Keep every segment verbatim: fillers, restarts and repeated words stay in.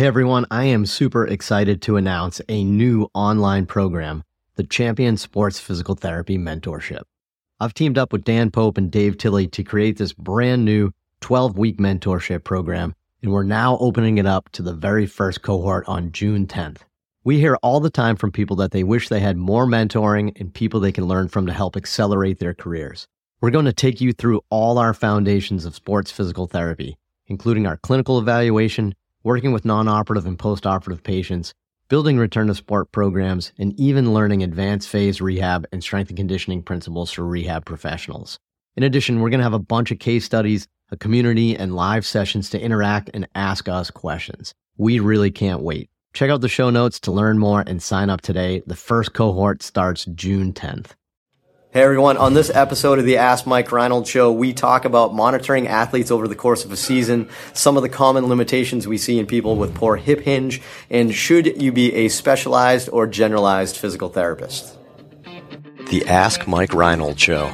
Hey everyone, I am super excited to announce a new online program, the Champion Sports Physical Therapy Mentorship. I've teamed up with Dan Pope and Dave Tilley to create this brand new twelve-week mentorship program, and we're now opening it up to the very first cohort on June tenth. We hear all the time from people that they wish they had more mentoring and people they can learn from to help accelerate their careers. We're going to take you through all our foundations of sports physical therapy, including our clinical evaluation, working with non-operative and post-operative patients, building return-to-sport programs, and even learning advanced phase rehab and strength and conditioning principles for rehab professionals. In addition, we're going to have a bunch of case studies, a community, and live sessions to interact and ask us questions. We really can't wait. Check out the show notes to learn more and sign up today. The first cohort starts June tenth. Hey everyone, on this episode of the Ask Mike Reinold Show, we talk about monitoring athletes over the course of a season, some of the common limitations we see in people with poor hip hinge, and should you be a specialized or generalized physical therapist? The Ask Mike Reinold Show.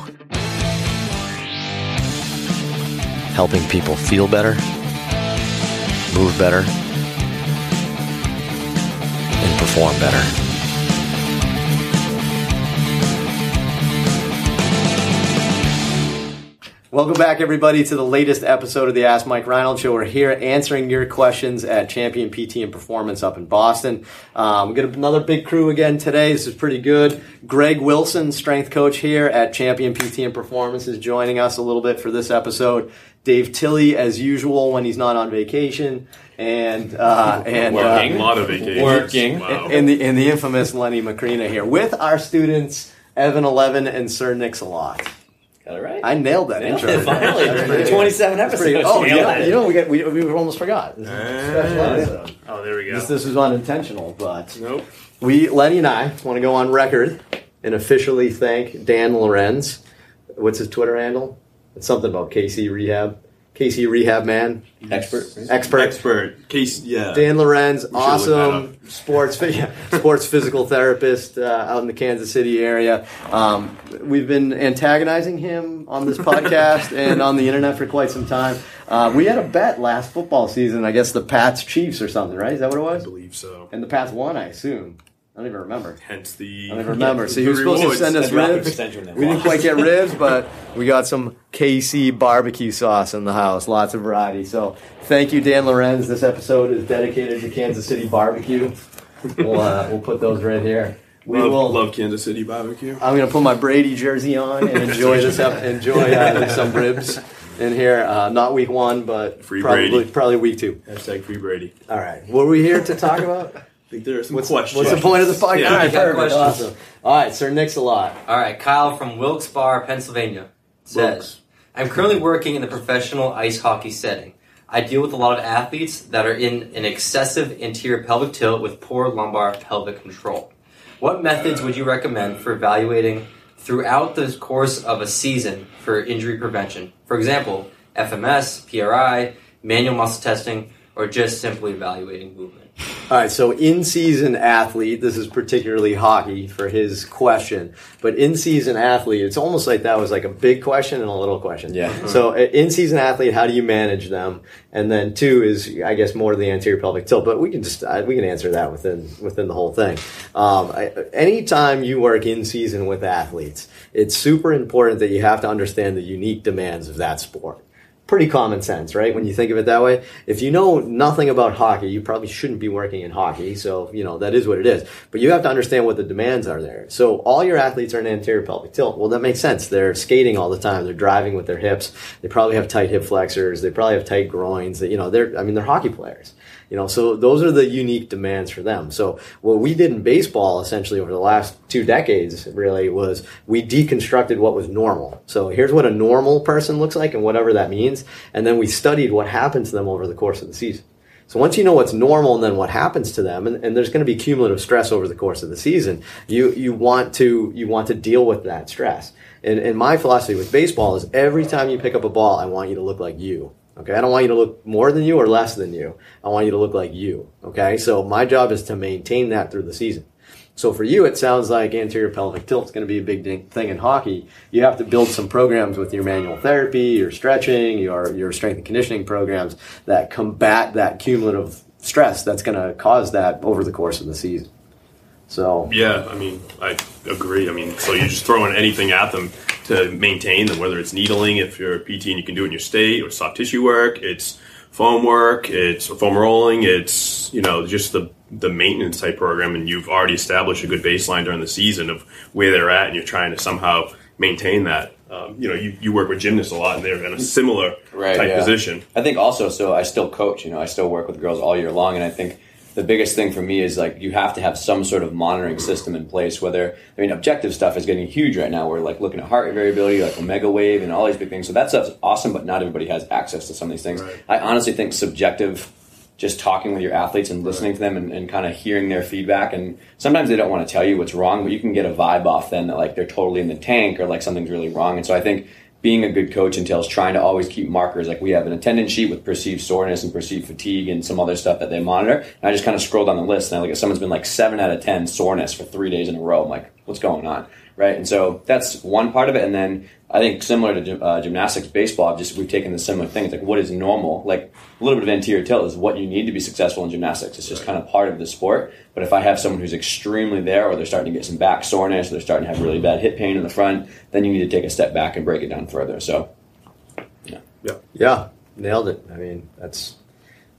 Helping people feel better, move better, and perform better. Welcome back, everybody, to the latest episode of the Ask Mike Reinold Show. We're here answering your questions at Champion P T and Performance up in Boston. Um, we got another big crew again today. This is pretty good. Greg Wilson, strength coach here at Champion P T and Performance, is joining us a little bit for this episode. Dave Tilley, as usual, when he's not on vacation, and uh, and working, uh, a lot of vacations, working, wow. and the and the infamous Lenny Macrina here with our students Evan Eleven and Sir Nick Salot. All right. I nailed that nailed intro. It, finally. twenty-seven episodes. Pretty, oh, yeah. You know, we, got, we, we almost forgot. This is uh, special oh, there we go. This, this was unintentional, but nope. we, Lenny and I want to go on record and officially thank Dan Lorenz. What's his Twitter handle? It's something about Casey Rehab. Casey Rehab Man. Expert. Expert. Expert. Casey, yeah. Dan Lorenz, awesome sports yeah, sports physical therapist uh, out in the Kansas City area. Um, we've been antagonizing him on this podcast and on the internet for quite some time. Uh, we had a bet last football season, I guess the Pats Chiefs or something, right? Is that what it was? I believe so. And the Pats won, I assume. I don't even remember. Hence the... I don't even remember. Yeah, so he was supposed to send us ribs. We didn't quite get ribs, but we got some K C barbecue sauce in the house. Lots of variety. So thank you, Dan Lorenz. This episode is dedicated to Kansas City barbecue. We'll, uh, we'll put those right here. We love, will, love Kansas City barbecue. I'm going to put my Brady jersey on and enjoy this up, enjoy uh, some ribs in here. Uh, not week one, but free probably, Brady. probably week two. Hashtag free Brady. All right. What are we here to talk about? I think there are some what's, questions. What's the point of the podcast? Yeah, All, right, questions. Awesome. All right, Sir Nick Salot. All right, Kyle from Wilkes-Barre, Pennsylvania says, Wilkes. I'm currently working in the professional ice hockey setting. I deal with a lot of athletes that are in an excessive anterior pelvic tilt with poor lumbar pelvic control. What methods would you recommend for evaluating throughout the course of a season for injury prevention? For example, F M S, P R I, manual muscle testing, or just simply evaluating movement? All right, so in-season athlete, this is particularly hockey for his question, but in-season athlete, it's almost like that was like a big question and a little question. Yeah. Mm-hmm. So in-season athlete, how do you manage them? And then two is, I guess, more the anterior pelvic tilt, but we can just we can answer that within within the whole thing. Um, I, anytime you work in-season with athletes, it's super important that you have to understand the unique demands of that sport. Pretty common sense, right? When you think of it that way. If you know nothing about hockey, you probably shouldn't be working in hockey. So, you know, that is what it is. But you have to understand what the demands are there. So all your athletes are in anterior pelvic tilt. Well, that makes sense. They're skating all the time. They're driving with their hips. They probably have tight hip flexors. They probably have tight groins. You know, they're, I mean, they're hockey players. You know, so those are the unique demands for them. So what we did in baseball essentially over the last two decades really was we deconstructed what was normal. So here's what a normal person looks like and whatever that means. And then we studied what happened to them over the course of the season. So once you know what's normal and then what happens to them, and, and there's going to be cumulative stress over the course of the season, you, you want to, you want to deal with that stress. And, and my philosophy with baseball is every time you pick up a ball, I want you to look like you. Okay, I don't want you to look more than you or less than you. I want you to look like you. Okay, so my job is to maintain that through the season. So for you, it sounds like anterior pelvic tilt is going to be a big thing in hockey. You have to build some programs with your manual therapy, your stretching, your your strength and conditioning programs that combat that cumulative stress that's going to cause that over the course of the season. So yeah, I mean, I agree. I mean, so you're just throwing anything at them to maintain them, whether it's needling, if you're a P T and you can do it in your state, or soft tissue work, it's foam work, it's foam rolling, it's, you know, just the the maintenance type program, and you've already established a good baseline during the season of where they're at, and you're trying to somehow maintain that. Um, you know, you, you work with gymnasts a lot, and they're in a similar right, type yeah. position. I think also, so I still coach, you know, I still work with girls all year long, and I think the biggest thing for me is, like, you have to have some sort of monitoring system in place, whether, I mean, objective stuff is getting huge right now. We're, like, looking at heart rate variability, like Omega Wave and all these big things. So that stuff's awesome, but not everybody has access to some of these things. Right. I honestly think subjective, just talking with your athletes and listening right. to them and, and kind of hearing their feedback. And sometimes they don't want to tell you what's wrong, but you can get a vibe off them that, like, they're totally in the tank or, like, something's really wrong. And so I think being a good coach entails trying to always keep markers. Like, we have an attendance sheet with perceived soreness and perceived fatigue and some other stuff that they monitor. And I just kind of scroll down the list, and I look at someone's been like seven out of ten soreness for three days in a row. I'm like, what's going on? Right. And so that's one part of it. And then I think similar to uh, gymnastics, baseball, I've just, we've taken the similar things. Like, what is normal? Like, a little bit of anterior tilt is what you need to be successful in gymnastics. It's just right. kind of part of the sport. But if I have someone who's extremely there, or they're starting to get some back soreness, or they're starting to have really bad hip pain in the front, then you need to take a step back and break it down further. So, yeah. Yeah. Yeah. Nailed it. I mean, that's,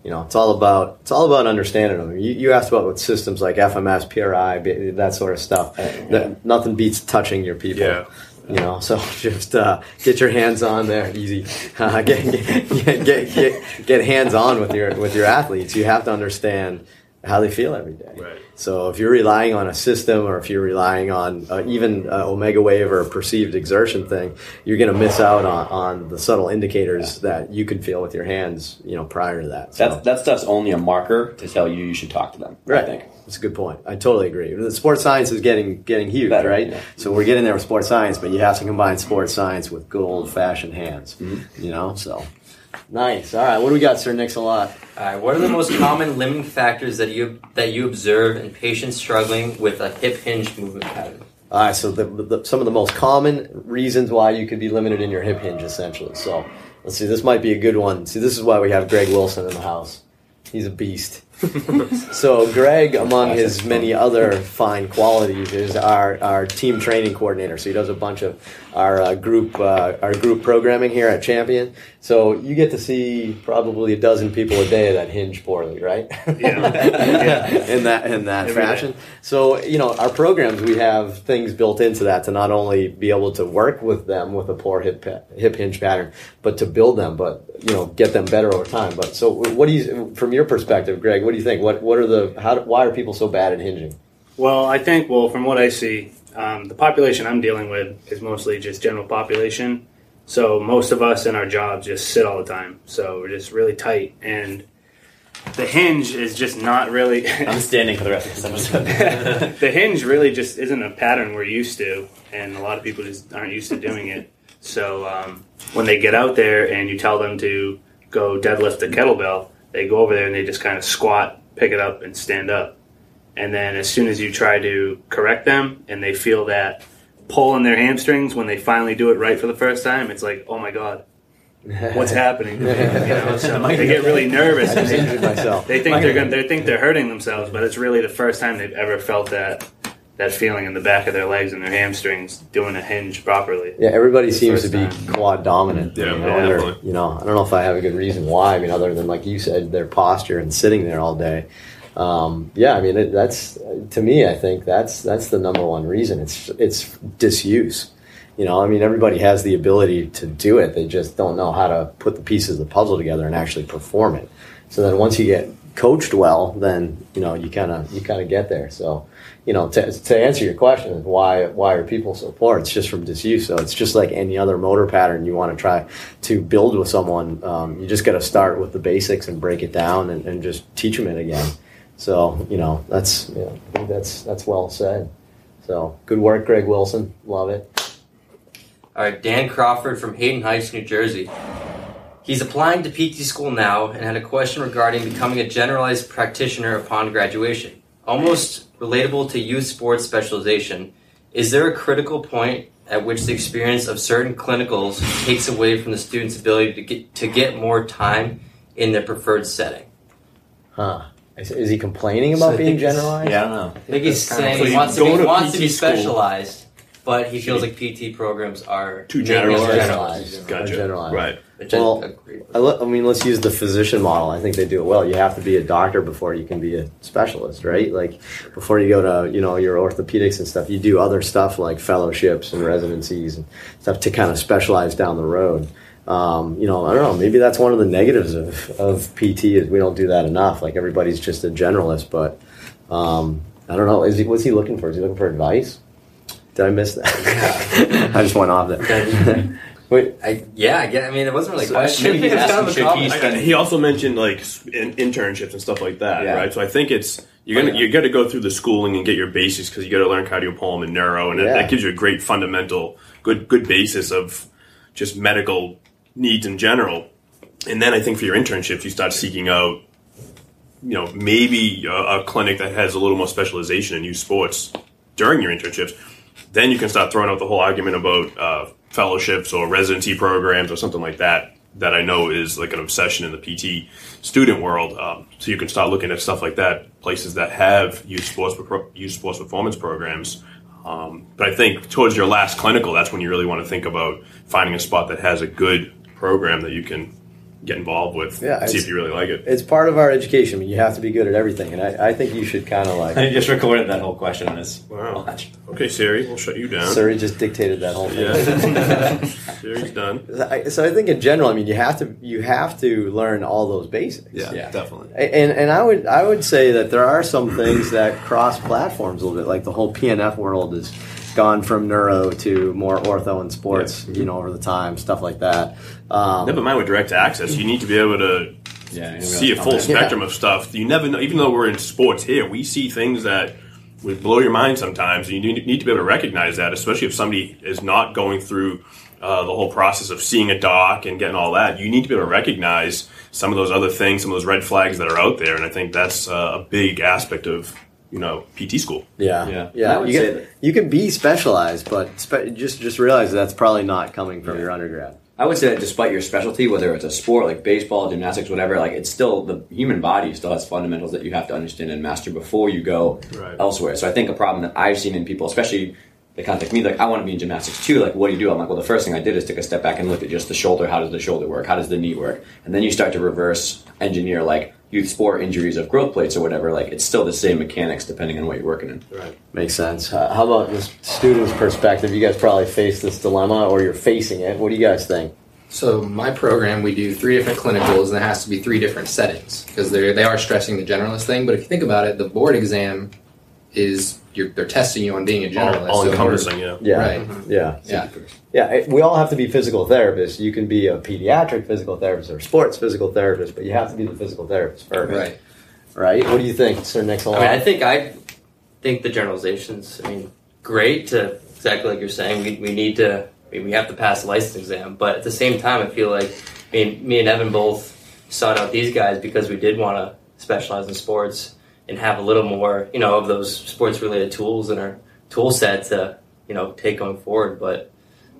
you know, it's all about, it's all about understanding them. You, you asked about what systems like F M S, P R I, that sort of stuff. Yeah. That, nothing beats touching your people. Yeah. You know, so just uh, get your hands on there, easy. Uh, get, get, get get get get hands on with your with your athletes. You have to understand how they feel every day. Right. So if you're relying on a system, or if you're relying on uh, even uh, Omega Wave or a perceived exertion thing, you're going to miss out on, on the subtle indicators yeah. that you can feel with your hands. You know, prior to that, so. that that stuff's only a marker to tell you you should talk to them. Right. I think. That's a good point. I totally agree. The sports science is getting getting huge, better, right? Yeah. So we're getting there with sports science, but you have to combine sports science with good old-fashioned hands, mm-hmm. you know? So nice. All right, what do we got, Sir Nick Salot? All right, what are the most common limiting factors that you that you observe in patients struggling with a hip hinge movement pattern? All right, so the, the, some of the most common reasons why you could be limited in your hip hinge, essentially. So let's see, this might be a good one. See, this is why we have Greg Wilson in the house. He's a beast. So Greg, among his many other fine qualities, is our, our team training coordinator. So he does a bunch of our uh, group uh, our group programming here at Champion. So you get to see probably a dozen people a day that hinge poorly, right? Yeah. yeah. In that in that Every fashion. Day. So, you know, our programs, we have things built into that to not only be able to work with them with a poor hip hip hinge pattern, but to build them, but, you know, get them better over time. But so, what do you, from your perspective, Greg? What do you think? What what are the how? Why are people so bad at hinging? Well, I think well from what I see, um, the population I'm dealing with is mostly just general population. So most of us in our jobs just sit all the time. So we're just really tight, and the hinge is just not really. I'm standing for the rest of this episode. The hinge really just isn't a pattern we're used to, and a lot of people just aren't used to doing it. So um, when they get out there and you tell them to go deadlift the kettlebell, they go over there and they just kind of squat, pick it up, and stand up. And then as soon as you try to correct them and they feel that pull in their hamstrings, when they finally do it right for the first time, it's like, oh, my God, what's happening? You know, so they get really nervous. And they, they think they're gonna, they think they're hurting themselves, but it's really the first time they've ever felt that. That feeling in the back of their legs and their hamstrings doing a hinge properly. Yeah, everybody seems to be quad dominant. Yeah, you know, yeah or, you know, I don't know if I have a good reason why. I mean, other than, like you said, their posture and sitting there all day. Um, yeah, I mean, it, that's to me. I think that's that's the number one reason. It's it's disuse. You know, I mean, everybody has the ability to do it. They just don't know how to put the pieces of the puzzle together and actually perform it. So then once you get coached well, then you know you kind of you kind of get there. So. You know, to, to answer your question, why why are people so poor? It's just from disuse. So it's just like any other motor pattern you want to try to build with someone. Um, you just got to start with the basics and break it down and, and just teach them it again. So you know, that's you know, I think that's that's well said. So good work, Greg Wilson. Love it. All right, Dan Crawford from Hayden Heights, New Jersey. He's applying to P T school now and had a question regarding becoming a generalized practitioner upon graduation. Almost relatable to youth sports specialization, is there a critical point at which the experience of certain clinicals takes away from the student's ability to get to get more time in their preferred setting? Huh. Is, is he complaining about so being generalized? Yeah, I don't know. I think he's saying so he wants, to be, to, wants to be specialized, but he feels like P T programs are too generalized. generalized. Gotcha. Generalized. Right. Well, I, I, I mean, let's use the physician model. I think they do it well. You have to be a doctor before you can be a specialist, right? Like, before you go to, you know, your orthopedics and stuff, you do other stuff like fellowships and residencies and stuff to kind of specialize down the road. Um, you know, I don't know, maybe that's one of the negatives of, of P T is we don't do that enough. Like, everybody's just a generalist, but um, I don't know. Is he, what's he looking for? Is he looking for advice? Did I miss that? Yeah. I just went off there. Wait, I, yeah, I, guess, I mean, it wasn't really a question. He, he, he also mentioned, like, in, internships and stuff like that, yeah. right? So I think it's, you're going to you got to go through the schooling and get your basics because you got to learn cardiopulmonary and neuro, and yeah. that, that gives you a great fundamental, good good basis of just medical needs in general. And then I think for your internships, you start seeking out, you know, maybe a, a clinic that has a little more specialization in youth sports during your internships. Then you can start throwing out the whole argument about uh, fellowships or residency programs or something like that that I know is like an obsession in the P T student world. Um, so you can start looking at stuff like that, places that have youth sports, youth sports performance programs. Um, but I think towards your last clinical, that's when you really want to think about finding a spot that has a good program that you can get involved with, yeah, see if you really like it. It's part of our education. I mean, you have to be good at everything, and I, I think you should kind of like... I just recorded that whole question. This. Wow. Watch. Okay, Siri, we'll shut you down. Siri just dictated that whole thing. Yeah. Siri's done. So I think in general, I mean, you have to you have to learn all those basics. Yeah, yeah. definitely. And and I would I would say that there are some things that cross platforms a little bit, like the whole P N F world is gone from neuro to more ortho and sports, yeah. you know, over the time, stuff like that. Um, never mind with direct access. You need to be able to yeah, see a full spectrum yeah. of stuff. You never know. Even though we're in sports here, we see things that would blow your mind sometimes. You need to be able to recognize that, especially if somebody is not going through uh, the whole process of seeing a doc and getting all that. You need to be able to recognize some of those other things, some of those red flags that are out there. And I think that's uh, a big aspect of, you know, P T school. Yeah, yeah. yeah. You, can, you can be specialized, but spe- just just realize that's probably not coming from yeah. your undergrad. I would say that despite your specialty, whether it's a sport like baseball, gymnastics, whatever, like it's still the human body still has fundamentals that you have to understand and master before you go right. elsewhere. So I think a problem that I've seen in people, especially they contact me, like, I want to be in gymnastics too. Like, what do you do? I'm like, well, the first thing I did is take a step back and look at just the shoulder. How does the shoulder work? How does the knee work? And then you start to reverse engineer, like, youth sport injuries of growth plates or whatever, like it's still the same mechanics depending on what you're working in. Right. Makes sense. Uh, how about the student's perspective? You guys probably face this dilemma or you're facing it. What do you guys think? So my program, we do three different clinicals and there has to be three different settings because they they are stressing the generalist thing. But if you think about it, the board exam is you're, they're testing you on being a generalist. All, all encompassing, yeah. yeah. Right. Mm-hmm. Yeah. Yeah. Yeah. We all have to be physical therapists. You can be a pediatric physical therapist or sports physical therapist, but you have to be the physical therapist first. Right. Right? What do you think, Sir Nick Salot? I mean, I think, I think the generalizations, I mean, great to exactly like you're saying. We, we need to, I mean, we have to pass the license exam, but at the same time, I feel like, I mean, me and Evan both sought out these guys because we did want to specialize in sports and have a little more, you know, of those sports-related tools in our tool set to, you know, take going forward. But,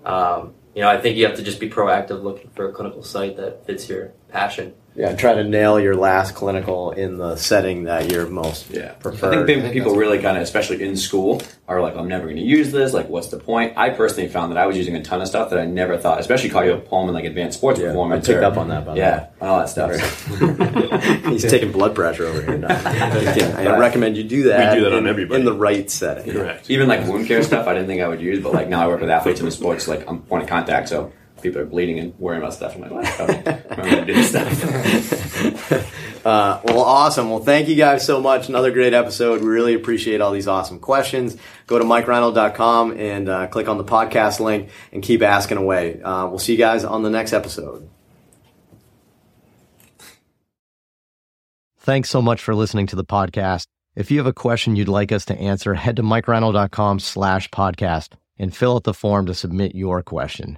um, you know, I think you have to just be proactive looking for a clinical site that fits your passion. Yeah, try to nail your last clinical in the setting that you're most yeah. preferred. I think, I think people really kind of, especially in school, are like, I'm never going to use this. Like, what's the point? I personally found that I was using a ton of stuff that I never thought, especially cardiopulmonary, like advanced sports yeah, performance. I picked or, up on that, by the yeah, way. Yeah, all that stuff. He's taking blood pressure over here now. I recommend you do that, we do that in, on everybody. in the right setting. Correct. Even like wound care stuff I didn't think I would use, but like now I work with athletes in the sports, like I'm point of contact, so... People are bleeding and worrying about stuff. I'm like, wow, I'm going to do stuff. uh, well, awesome. Well, thank you guys so much. Another great episode. We really appreciate all these awesome questions. Go to Mike Reinold dot com and uh, click on the podcast link and keep asking away. Uh, we'll see you guys on the next episode. Thanks so much for listening to the podcast. If you have a question you'd like us to answer, head to Mike Reinold dot com slash podcast and fill out the form to submit your question.